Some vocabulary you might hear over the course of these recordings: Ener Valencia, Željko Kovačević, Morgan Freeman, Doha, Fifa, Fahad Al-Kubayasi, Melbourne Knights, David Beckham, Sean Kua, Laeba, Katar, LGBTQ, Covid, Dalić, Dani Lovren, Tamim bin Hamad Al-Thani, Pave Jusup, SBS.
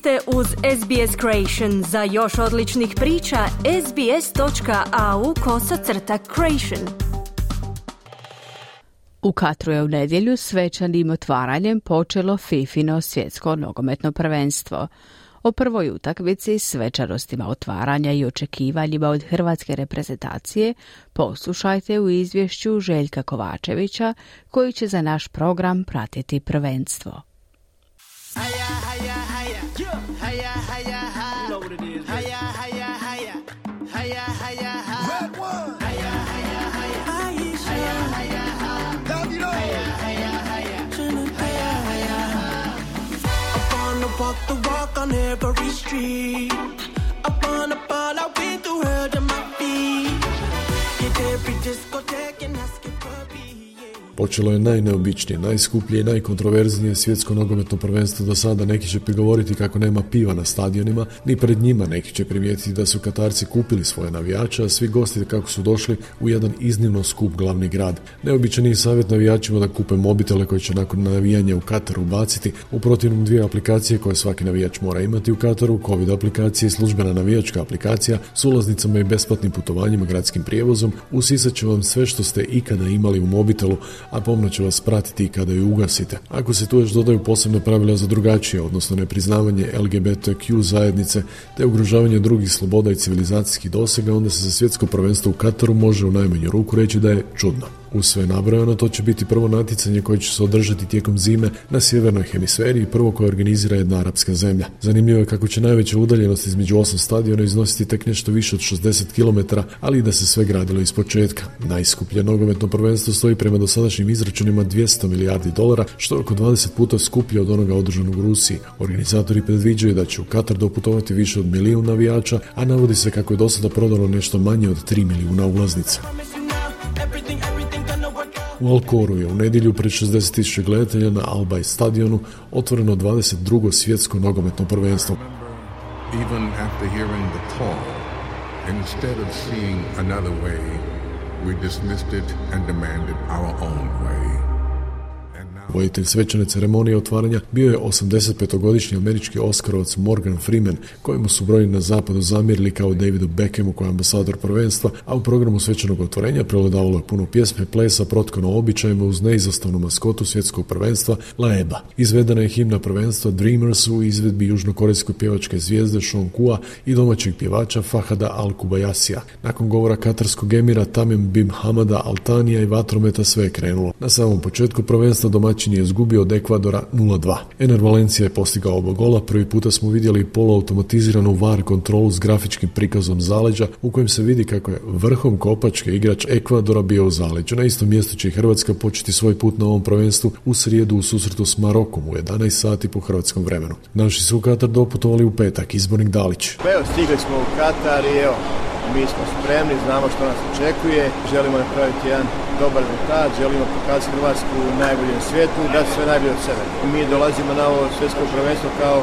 ste uz SBS Creation. Za još odličnih priča, sbs.au/creation. U Katru je u nedjelju svečanim otvaranjem počelo Fifino svjetsko nogometno prvenstvo. O prvoj utakmici, svečanostima otvaranja i očekivanjima od hrvatske reprezentacije poslušajte u izvješću Željka Kovačevića, koji će za naš program pratiti prvenstvo. Walk the walk on every street. Up on a ball, I'll be through hell to my feet. Hit every discotheque and ask it for me. Počelo je najneobičnije, najskuplje i najkontroverznije svjetsko nogometno prvenstvo do sada. Neki će prigovoriti kako nema piva na stadionima, ni pred njima. Neki će primijetiti da su Katarci kupili svoje navijače, a svi gosti kako su došli u jedan iznimno skup glavni grad. Neobičan je savjet navijačima da kupe mobitele koje će nakon navijanja u Kataru baciti. U protivnom, dvije aplikacije koje svaki navijač mora imati u Kataru, Covid aplikacije i službena navijačka aplikacija s ulaznicama i besplatnim putovanjima gradskim prijevozom, usisat će vam sve što ste ikada imali u mobitelu, a pomno će vas pratiti i kada ju ugasite. Ako se tu još dodaju posebne pravila za drugačije, odnosno nepriznavanje LGBTQ zajednice te ugrožavanje drugih sloboda i civilizacijskih dosega, onda se za svjetsko prvenstvo u Kataru može u najmanju ruku reći da je čudno. Uz sve nabrojano, to će biti prvo natjecanje koje će se održati tijekom zime na sjevernoj hemisferi i prvo koje organizira jedna arapska zemlja. Zanimljivo je kako će najveća udaljenost između 8 stadiona iznositi tek nešto više od 60 km, ali i da se sve gradilo iz početka. Najskuplje nogometno prvenstvo stoji prema dosadašnjim izračunima $200 milijardi, što je oko 20 puta skuplje od onoga održanog u Rusiji. Organizatori predviđaju da će u Katar doputovati više od 1 milijun navijača, a navodi se kako je do sada prodano nešto manje od 3 milijuna ulaznica. U Alcoru je u nedjelju pred 60.000 gledatelja na Albay stadionu otvoreno 22. svjetsko nogometno prvenstvo. Even after hearing the call, instead of seeing another way, we dismissed it and demanded our own way. Voditelj svečane ceremonije otvaranja bio je 85-godišnji američki oskarovac Morgan Freeman, kojemu su brojni na zapadu zamjerili kao Davidu Beckhamu koji je ambasador prvenstva, a u programu svečanog otvorenja prevladavalo je puno pjesme, plesa, protkano običajima uz neizostavnu maskotu svjetskog prvenstva Laeba. Izvedena je himna prvenstva Dreamers u izvedbi južnokorejske pjevačke zvijezde Sean Kua i domaćeg pjevača Fahada Al-Kubayasija. Nakon govora katarskog emira Tamim bin Hamada Al-Thanija i vatrometa sve je krenulo. Na samom početku prvenstva domaćin je izgubio od Ekvadora 0-2. Ener Valencia je postigao oba gola. Prvi puta smo vidjeli poluautomatiziranu VAR kontrolu s grafičkim prikazom zaleđa u kojem se vidi kako je vrhom kopačke igrač Ekvadora bio u zaleđu. Na istom mjestu će i Hrvatska početi svoj put na ovom prvenstvu u srijedu u susretu s Marokom u 11 sati po hrvatskom vremenu. Naši su u Katar doputovali u petak, izbornik Dalić. Evo, stigli smo u Katar i evo, mi smo spremni, znamo što nas očekuje, želimo napraviti jedan dobar rezultat, želimo pokazati Hrvatsku u najboljem svijetu, dati sve najbolje od sebe. Mi dolazimo na ovo svjetsko prvenstvo kao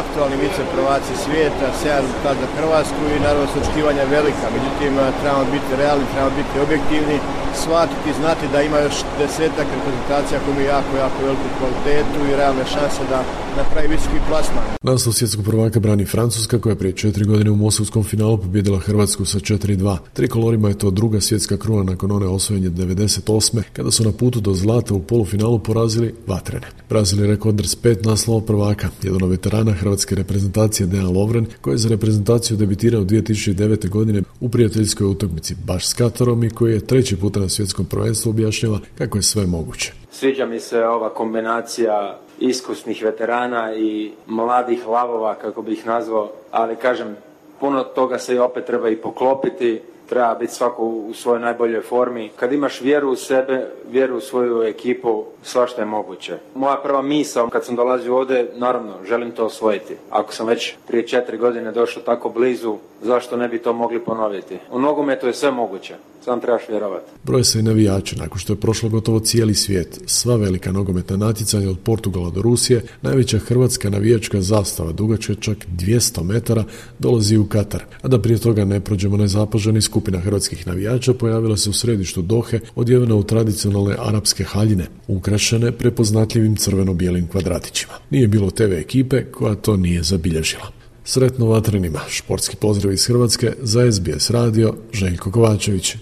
aktualni viceprvaci svijeta, sjajan rezultat za Hrvatsku i naravno su očekivanja velika, međutim trebamo biti realni, trebamo biti objektivni, shvatiti i znati da ima još 10-ak reprezentacija koji imaju jako veliku kvalitetu i realne šanse da napravi visoki plasman. Naslov svjetskog prvaka brani Francuska koja je prije 4 godine u moskovskom finalu pobijedila Hrvatsku sa 4-2. Trikolorima je to druga svjetska kruna nakon one osvojene 98. kada su na putu do zlata u polufinalu porazili Vatrene. Brazil je rekordar s 5 naslova prvaka, jedan od veterana hrvatske reprezentacije Dani Lovren, koji je za reprezentaciju debitirao 2009. godine u prijateljskoj utakmici baš s Katarom i koji je treći puta na svjetskom prvenstvu, objašnjava kako je sve moguće. Sviđa mi se ova kombinacija iskusnih veterana i mladih lavova, kako bih ih nazvao, ali kažem, puno toga se i opet treba i poklopiti, treba biti svako u svojoj najboljoj formi. Kad imaš vjeru u sebe, vjeru u svoju ekipu, svašta je moguće. Moja prva misao kad sam dolazio ovdje, naravno, želim to osvojiti. Ako sam već prije 4 godine došao tako blizu, zašto ne bi to mogli ponoviti? U nogometu je sve moguće, sam trebaš vjerovati. Broje se i navijači, nakon što je prošlo gotovo cijeli svijet. Sva velika nogometna natjecanja od Portugala do Rusije, najveća hrvatska navijačka zastava, dugačka čak 200 metara, dolazi u Katar. A da prije toga ne prođemo nezapaženi skup skupina hrvatskih navijača pojavila se u središtu Dohe odjevena u tradicionalne arapske haljine, ukrašene prepoznatljivim crveno-bijelim kvadratićima. Nije bilo TV ekipe koja to nije zabilježila. Sretno vatrenima, športski pozdrav iz Hrvatske, za SBS radio, Željko Kovačević.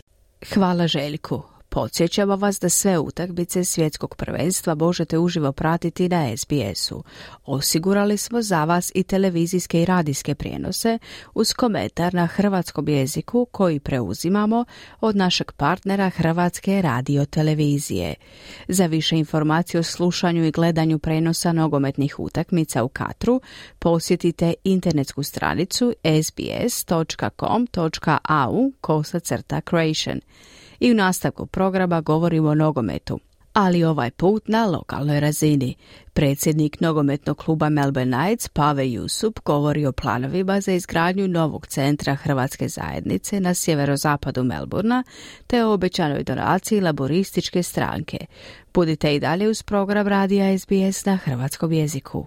Hvala Željku. Podsjećamo vas da sve utakmice svjetskog prvenstva možete uživo pratiti na SBS-u. Osigurali smo za vas i televizijske i radijske prijenose uz komentar na hrvatskom jeziku koji preuzimamo od našeg partnera Hrvatske radiotelevizije. Za više informacije o slušanju i gledanju prenosa nogometnih utakmica u Katru posjetite internetsku stranicu sbs.com.au/Croatian. I u nastavku programa govorimo o nogometu, ali ovaj put na lokalnoj razini. Predsjednik nogometnog kluba Melbourne Knights Pave Jusup govori o planovima za izgradnju novog centra Hrvatske zajednice na sjeverozapadu Melburna te o obećanoj donaciji laborističke stranke. Budite i dalje uz program radija SBS na hrvatskom jeziku.